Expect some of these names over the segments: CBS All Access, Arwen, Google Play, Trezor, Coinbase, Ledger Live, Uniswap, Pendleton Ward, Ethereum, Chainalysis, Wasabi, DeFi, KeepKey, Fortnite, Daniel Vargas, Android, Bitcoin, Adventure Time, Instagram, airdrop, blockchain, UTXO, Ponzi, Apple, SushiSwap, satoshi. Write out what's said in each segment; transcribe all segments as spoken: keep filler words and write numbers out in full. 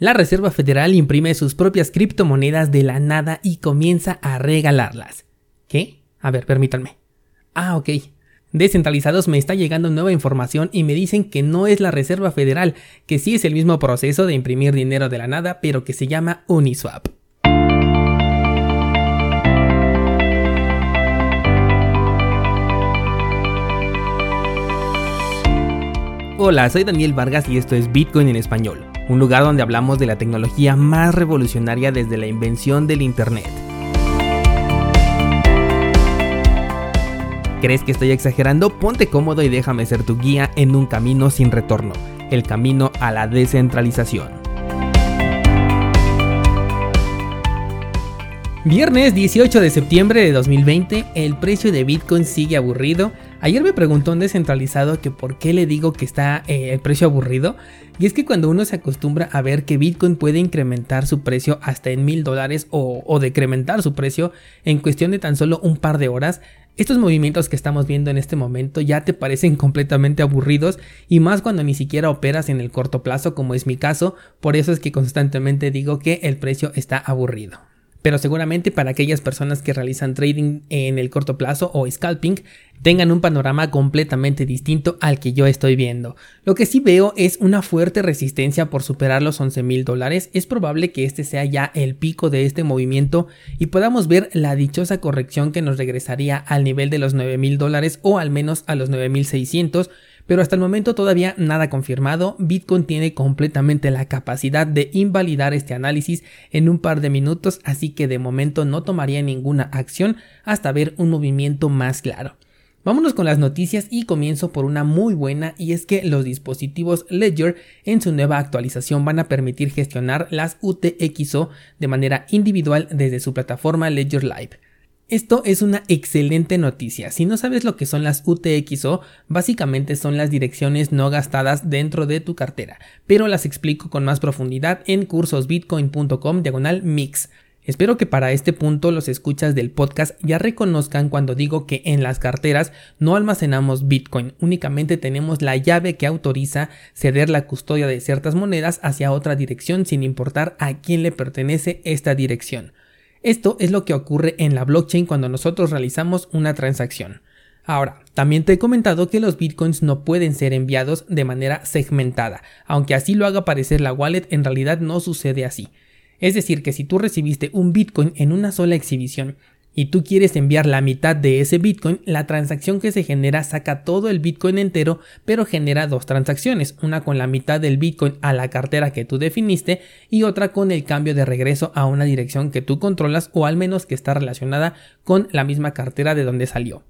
La Reserva Federal imprime sus propias criptomonedas de la nada y comienza a regalarlas. ¿Qué? A ver, permítanme. Ah, ok. Descentralizados me está llegando nueva información y me dicen que no es la Reserva Federal, que sí es el mismo proceso de imprimir dinero de la nada, pero que se llama Uniswap. Hola, soy Daniel Vargas y esto es Bitcoin en Español, un lugar donde hablamos de la tecnología más revolucionaria desde la invención del Internet. ¿Crees que estoy exagerando? Ponte cómodo y déjame ser tu guía en un camino sin retorno, el camino a la descentralización. Viernes dieciocho de septiembre de dos mil veinte, el precio de Bitcoin sigue aburrido. Ayer me preguntó un descentralizado que por qué le digo que está eh, el precio aburrido, y es que cuando uno se acostumbra a ver que Bitcoin puede incrementar su precio hasta en mil dólares o, o decrementar su precio en cuestión de tan solo un par de horas, estos movimientos que estamos viendo en este momento ya te parecen completamente aburridos, y más cuando ni siquiera operas en el corto plazo, como es mi caso. Por eso es que constantemente digo que el precio está aburrido. Pero seguramente para aquellas personas que realizan trading en el corto plazo o scalping tengan un panorama completamente distinto al que yo estoy viendo. Lo que sí veo es una fuerte resistencia por superar los once mil dólares. Es probable que este sea ya el pico de este movimiento y podamos ver la dichosa corrección que nos regresaría al nivel de los nueve mil dólares o al menos a los nueve mil seiscientos. Pero hasta el momento todavía nada confirmado. Bitcoin tiene completamente la capacidad de invalidar este análisis en un par de minutos, así que de momento no tomaría ninguna acción hasta ver un movimiento más claro. Vámonos con las noticias y comienzo por una muy buena, y es que los dispositivos Ledger en su nueva actualización van a permitir gestionar las U T X O de manera individual desde su plataforma Ledger Live. Esto es una excelente noticia. Si no sabes lo que son las U T X O, básicamente son las direcciones no gastadas dentro de tu cartera, pero las explico con más profundidad en cursosbitcoin punto com diagonal mix. Espero que para este punto los escuchas del podcast ya reconozcan cuando digo que en las carteras no almacenamos Bitcoin, únicamente tenemos la llave que autoriza ceder la custodia de ciertas monedas hacia otra dirección sin importar a quién le pertenece esta dirección. Esto es lo que ocurre en la blockchain cuando nosotros realizamos una transacción. Ahora, también te he comentado que los bitcoins no pueden ser enviados de manera segmentada, aunque así lo haga parecer la wallet, en realidad no sucede así. Es decir, que si tú recibiste un bitcoin en una sola exhibición y tú quieres enviar la mitad de ese bitcoin, la transacción que se genera saca todo el bitcoin entero, pero genera dos transacciones, una con la mitad del bitcoin a la cartera que tú definiste y otra con el cambio de regreso a una dirección que tú controlas o al menos que está relacionada con la misma cartera de donde salió.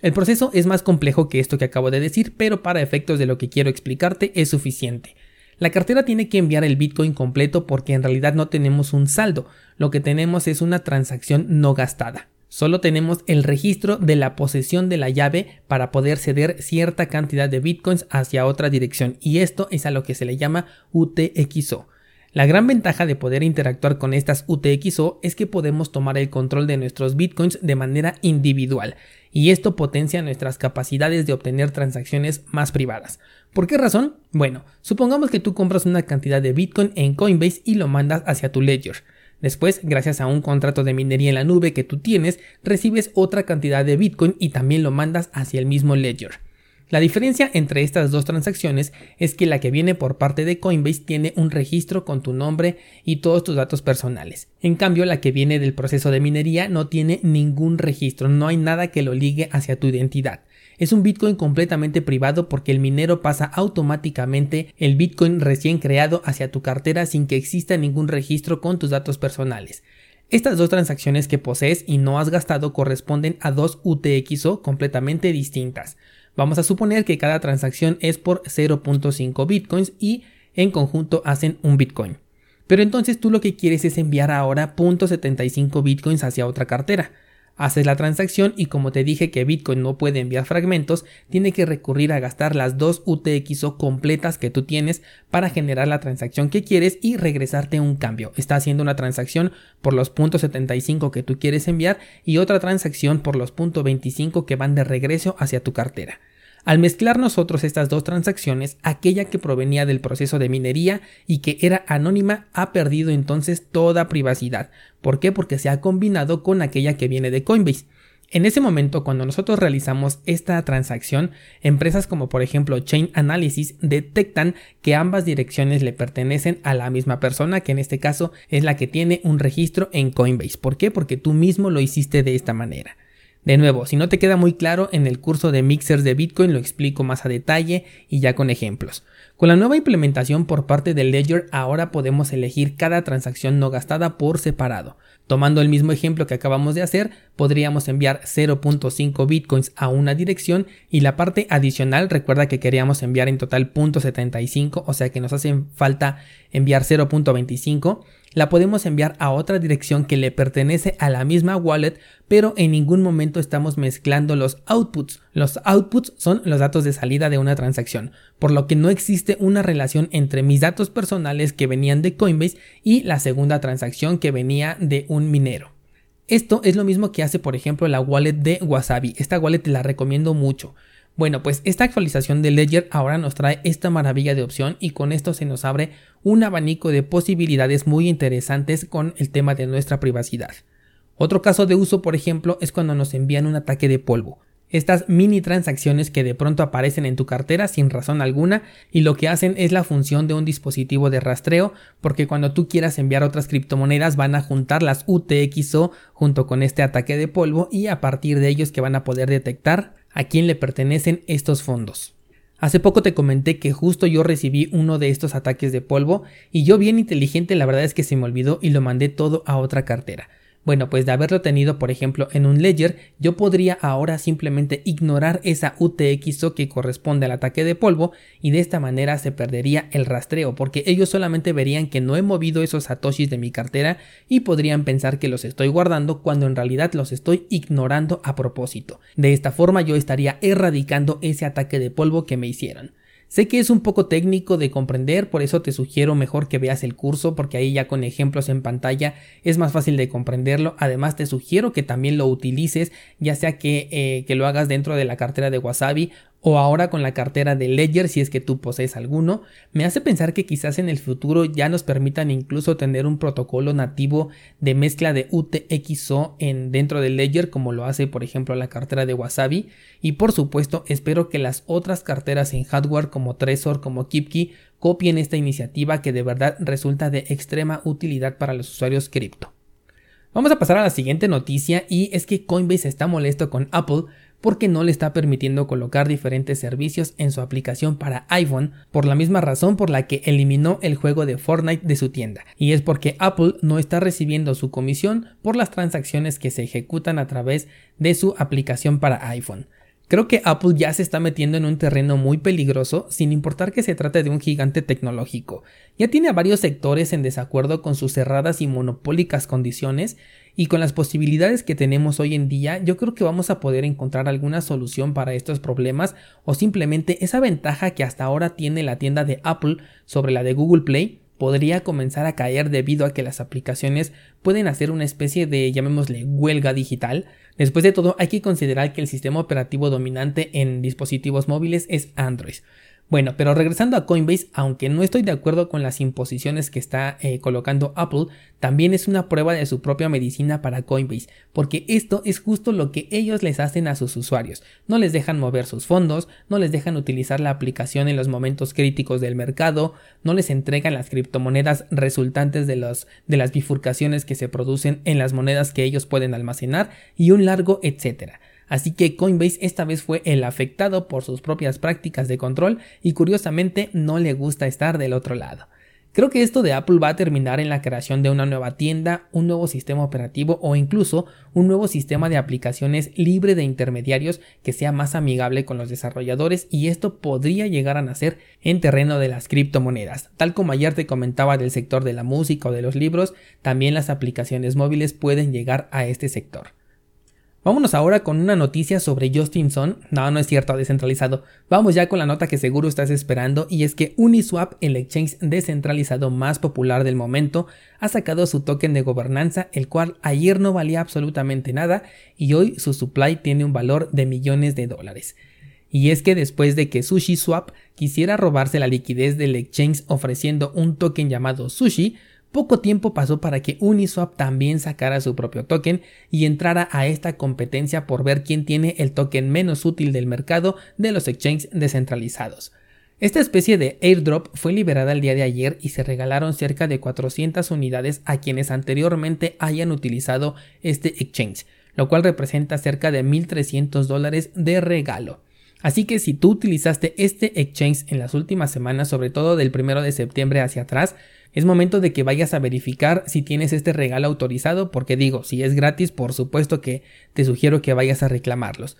El proceso es más complejo que esto que acabo de decir, pero para efectos de lo que quiero explicarte es suficiente. La cartera tiene que enviar el Bitcoin completo porque en realidad no tenemos un saldo, lo que tenemos es una transacción no gastada. Solo tenemos el registro de la posesión de la llave para poder ceder cierta cantidad de bitcoins hacia otra dirección, y esto es a lo que se le llama U T X O. La gran ventaja de poder interactuar con estas U T X O es que podemos tomar el control de nuestros bitcoins de manera individual, y esto potencia nuestras capacidades de obtener transacciones más privadas. ¿Por qué razón? Bueno, supongamos que tú compras una cantidad de bitcoin en Coinbase y lo mandas hacia tu Ledger. Después, gracias a un contrato de minería en la nube que tú tienes, recibes otra cantidad de Bitcoin y también lo mandas hacia el mismo Ledger. La diferencia entre estas dos transacciones es que la que viene por parte de Coinbase tiene un registro con tu nombre y todos tus datos personales. En cambio, la que viene del proceso de minería no tiene ningún registro, no hay nada que lo ligue hacia tu identidad. Es un Bitcoin completamente privado porque el minero pasa automáticamente el Bitcoin recién creado hacia tu cartera sin que exista ningún registro con tus datos personales. Estas dos transacciones que posees y no has gastado corresponden a dos U T X O completamente distintas. Vamos a suponer que cada transacción es por cero punto cinco bitcoins y en conjunto hacen un bitcoin. Pero entonces tú lo que quieres es enviar ahora cero punto setenta y cinco bitcoins hacia otra cartera. Haces la transacción y, como te dije que Bitcoin no puede enviar fragmentos, tiene que recurrir a gastar las dos U T X O completas que tú tienes para generar la transacción que quieres y regresarte un cambio. Está haciendo una transacción por los cero punto setenta y cinco que tú quieres enviar y otra transacción por los cero punto veinticinco que van de regreso hacia tu cartera. Al mezclar nosotros estas dos transacciones, aquella que provenía del proceso de minería y que era anónima ha perdido entonces toda privacidad. ¿Por qué? Porque se ha combinado con aquella que viene de Coinbase. En ese momento, cuando nosotros realizamos esta transacción, empresas como por ejemplo Chainalysis detectan que ambas direcciones le pertenecen a la misma persona, que en este caso es la que tiene un registro en Coinbase. ¿Por qué? Porque tú mismo lo hiciste de esta manera. De nuevo, si no te queda muy claro, en el curso de mixers de Bitcoin lo explico más a detalle y ya con ejemplos. Con la nueva implementación por parte de Ledger, ahora podemos elegir cada transacción no gastada por separado. Tomando el mismo ejemplo que acabamos de hacer, podríamos enviar cero punto cinco Bitcoins a una dirección y la parte adicional, recuerda que queríamos enviar en total cero punto setenta y cinco, o sea que nos hace falta enviar cero punto veinticinco. La podemos enviar a otra dirección que le pertenece a la misma wallet, pero en ningún momento estamos mezclando los outputs. Los outputs son los datos de salida de una transacción, por lo que no existe una relación entre mis datos personales que venían de Coinbase y la segunda transacción que venía de un minero. Esto es lo mismo que hace, por ejemplo, la wallet de Wasabi. Esta wallet te la recomiendo mucho. Bueno, pues esta actualización de Ledger ahora nos trae esta maravilla de opción y con esto se nos abre un abanico de posibilidades muy interesantes con el tema de nuestra privacidad. Otro caso de uso, por ejemplo, es cuando nos envían un ataque de polvo. Estas mini transacciones que de pronto aparecen en tu cartera sin razón alguna y lo que hacen es la función de un dispositivo de rastreo, porque cuando tú quieras enviar otras criptomonedas van a juntar las U T X O junto con este ataque de polvo y a partir de ellos que van a poder detectar a quién le pertenecen estos fondos. Hace poco te comenté que justo yo recibí uno de estos ataques de polvo y yo bien inteligente, la verdad es que se me olvidó y lo mandé todo a otra cartera. Bueno, pues de haberlo tenido por ejemplo en un Ledger, yo podría ahora simplemente ignorar esa U T X O que corresponde al ataque de polvo y de esta manera se perdería el rastreo, porque ellos solamente verían que no he movido esos satoshis de mi cartera y podrían pensar que los estoy guardando cuando en realidad los estoy ignorando a propósito. De esta forma yo estaría erradicando ese ataque de polvo que me hicieron. Sé que es un poco técnico de comprender, por eso te sugiero mejor que veas el curso, porque ahí ya con ejemplos en pantalla es más fácil de comprenderlo. Además te sugiero que también lo utilices, ya sea que, eh, que lo hagas dentro de la cartera de Wasabi o ahora con la cartera de Ledger si es que tú posees alguno. Me hace pensar que quizás en el futuro ya nos permitan incluso tener un protocolo nativo de mezcla de U T X O en, dentro de Ledger como lo hace por ejemplo la cartera de Wasabi, y por supuesto espero que las otras carteras en hardware como Trezor, como KeepKey copien esta iniciativa que de verdad resulta de extrema utilidad para los usuarios cripto. Vamos a pasar a la siguiente noticia y es que Coinbase está molesto con Apple porque no le está permitiendo colocar diferentes servicios en su aplicación para iPhone, por la misma razón por la que eliminó el juego de Fortnite de su tienda, y es porque Apple no está recibiendo su comisión por las transacciones que se ejecutan a través de su aplicación para iPhone. Creo que Apple ya se está metiendo en un terreno muy peligroso, sin importar que se trate de un gigante tecnológico. Ya tiene a varios sectores en desacuerdo con sus cerradas y monopólicas condiciones, y con las posibilidades que tenemos hoy en día, yo creo que vamos a poder encontrar alguna solución para estos problemas, o simplemente esa ventaja que hasta ahora tiene la tienda de Apple sobre la de Google Play podría comenzar a caer debido a que las aplicaciones pueden hacer una especie de, llamémosle, huelga digital. Después de todo, hay que considerar que el sistema operativo dominante en dispositivos móviles es Android. Bueno, pero regresando a Coinbase, aunque no estoy de acuerdo con las imposiciones que está eh, colocando Apple, también es una prueba de su propia medicina para Coinbase, porque esto es justo lo que ellos les hacen a sus usuarios. No les dejan mover sus fondos, no les dejan utilizar la aplicación en los momentos críticos del mercado, no les entregan las criptomonedas resultantes de, los, de las bifurcaciones que se producen en las monedas que ellos pueden almacenar y un largo etcétera. Así que Coinbase esta vez fue el afectado por sus propias prácticas de control y curiosamente no le gusta estar del otro lado. Creo que esto de Apple va a terminar en la creación de una nueva tienda, un nuevo sistema operativo o incluso un nuevo sistema de aplicaciones libre de intermediarios que sea más amigable con los desarrolladores, y esto podría llegar a nacer en terreno de las criptomonedas. Tal como ayer te comentaba del sector de la música o de los libros, también las aplicaciones móviles pueden llegar a este sector. Vámonos ahora con una noticia sobre Justin Sun. No, no es cierto, descentralizado. Vamos ya con la nota que seguro estás esperando, y es que Uniswap, el exchange descentralizado más popular del momento, ha sacado su token de gobernanza, el cual ayer no valía absolutamente nada y hoy su supply tiene un valor de millones de dólares. Y es que después de que SushiSwap quisiera robarse la liquidez del exchange ofreciendo un token llamado Sushi, poco tiempo pasó para que Uniswap también sacara su propio token y entrara a esta competencia por ver quién tiene el token menos útil del mercado de los exchanges descentralizados. Esta especie de airdrop fue liberada el día de ayer y se regalaron cerca de cuatrocientas unidades a quienes anteriormente hayan utilizado este exchange, lo cual representa cerca de mil trescientos dólares de regalo. Así que si tú utilizaste este exchange en las últimas semanas, sobre todo del primero de septiembre hacia atrás, es momento de que vayas a verificar si tienes este regalo autorizado, porque digo, si es gratis, por supuesto que te sugiero que vayas a reclamarlos.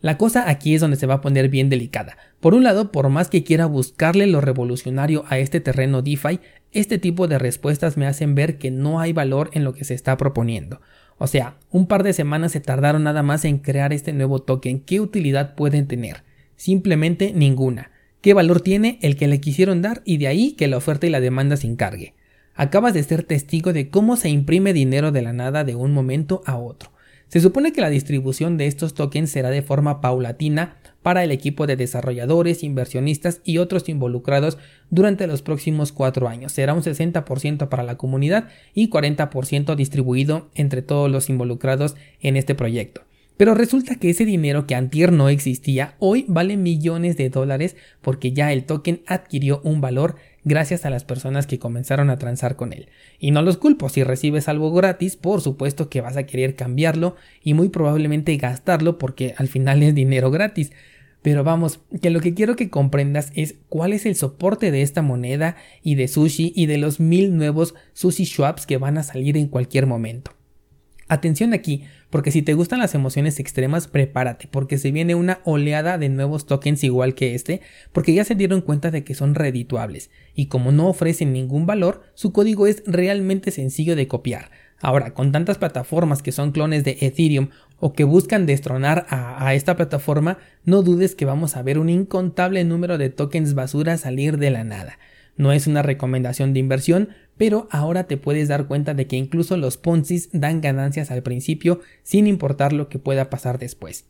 La cosa aquí es donde se va a poner bien delicada. Por un lado, por más que quiera buscarle lo revolucionario a este terreno DeFi, este tipo de respuestas me hacen ver que no hay valor en lo que se está proponiendo. O sea, un par de semanas se tardaron nada más en crear este nuevo token. ¿Qué utilidad pueden tener? Simplemente ninguna. ¿Qué valor tiene el que le quisieron dar? Y de ahí que la oferta y la demanda se encargue. Acabas de ser testigo de cómo se imprime dinero de la nada de un momento a otro. Se supone que la distribución de estos tokens será de forma paulatina para el equipo de desarrolladores, inversionistas y otros involucrados durante los próximos cuatro años. Será un sesenta por ciento para la comunidad y cuarenta por ciento distribuido entre todos los involucrados en este proyecto. Pero resulta que ese dinero que antier no existía, hoy vale millones de dólares porque ya el token adquirió un valor gracias a las personas que comenzaron a transar con él. Y no los culpo, si recibes algo gratis, por supuesto que vas a querer cambiarlo y muy probablemente gastarlo porque al final es dinero gratis. Pero vamos, que lo que quiero que comprendas es cuál es el soporte de esta moneda y de Sushi y de los mil nuevos SushiSwaps que van a salir en cualquier momento. Atención aquí, porque si te gustan las emociones extremas, prepárate, porque se viene una oleada de nuevos tokens igual que este, porque ya se dieron cuenta de que son redituables, y como no ofrecen ningún valor, su código es realmente sencillo de copiar. Ahora, con tantas plataformas que son clones de Ethereum o que buscan destronar a, a esta plataforma, no dudes que vamos a ver un incontable número de tokens basura salir de la nada. No es una recomendación de inversión, pero ahora te puedes dar cuenta de que incluso los Ponzis dan ganancias al principio sin importar lo que pueda pasar después.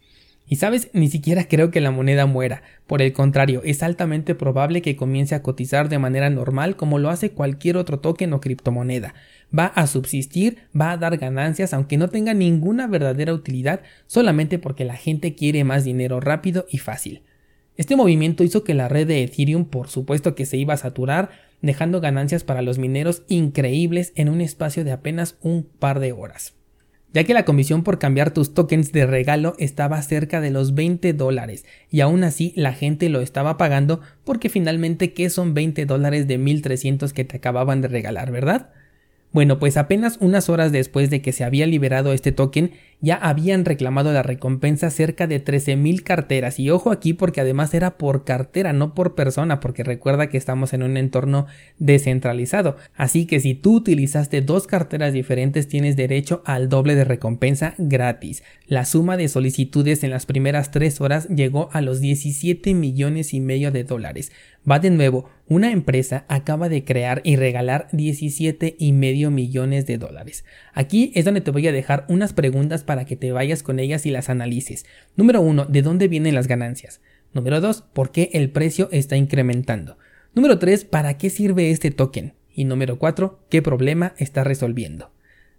Y sabes, ni siquiera creo que la moneda muera. Por el contrario, es altamente probable que comience a cotizar de manera normal como lo hace cualquier otro token o criptomoneda. Va a subsistir, va a dar ganancias aunque no tenga ninguna verdadera utilidad, solamente porque la gente quiere más dinero rápido y fácil. Este movimiento hizo que la red de Ethereum por supuesto que se iba a saturar, dejando ganancias para los mineros increíbles en un espacio de apenas un par de horas. Ya que la comisión por cambiar tus tokens de regalo estaba cerca de los veinte dólares y aún así la gente lo estaba pagando porque finalmente ¿qué son veinte dólares de mil trescientos que te acababan de regalar, verdad? Bueno, pues apenas unas horas después de que se había liberado este token, ya habían reclamado la recompensa cerca de trece mil carteras. Y ojo aquí porque además era por cartera, no por persona, porque recuerda que estamos en un entorno descentralizado. Así que si tú utilizaste dos carteras diferentes, tienes derecho al doble de recompensa gratis. La suma de solicitudes en las primeras tres horas llegó a los diecisiete millones y medio de dólares. Va de nuevo, una empresa acaba de crear y regalar diecisiete y medio millones de dólares. Aquí es donde te voy a dejar unas preguntas para que te vayas con ellas y las analices. Número uno. ¿De dónde vienen las ganancias? Número dos. ¿Por qué el precio está incrementando? Número tres. ¿Para qué sirve este token? Y número cuatro. ¿Qué problema está resolviendo?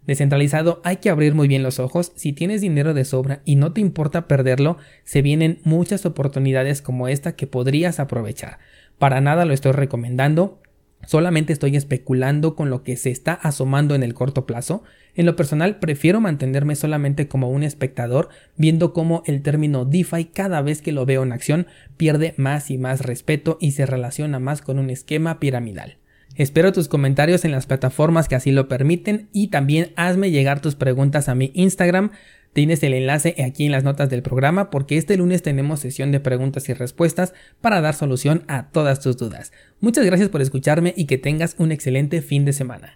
Descentralizado, hay que abrir muy bien los ojos. Si tienes dinero de sobra y no te importa perderlo, se vienen muchas oportunidades como esta que podrías aprovechar. Para nada lo estoy recomendando, solamente estoy especulando con lo que se está asomando en el corto plazo. En lo personal, prefiero mantenerme solamente como un espectador, viendo cómo el término DeFi cada vez que lo veo en acción pierde más y más respeto y se relaciona más con un esquema piramidal. Espero tus comentarios en las plataformas que así lo permiten y también hazme llegar tus preguntas a mi Instagram. Tienes el enlace aquí en las notas del programa porque este lunes tenemos sesión de preguntas y respuestas para dar solución a todas tus dudas. Muchas gracias por escucharme y que tengas un excelente fin de semana.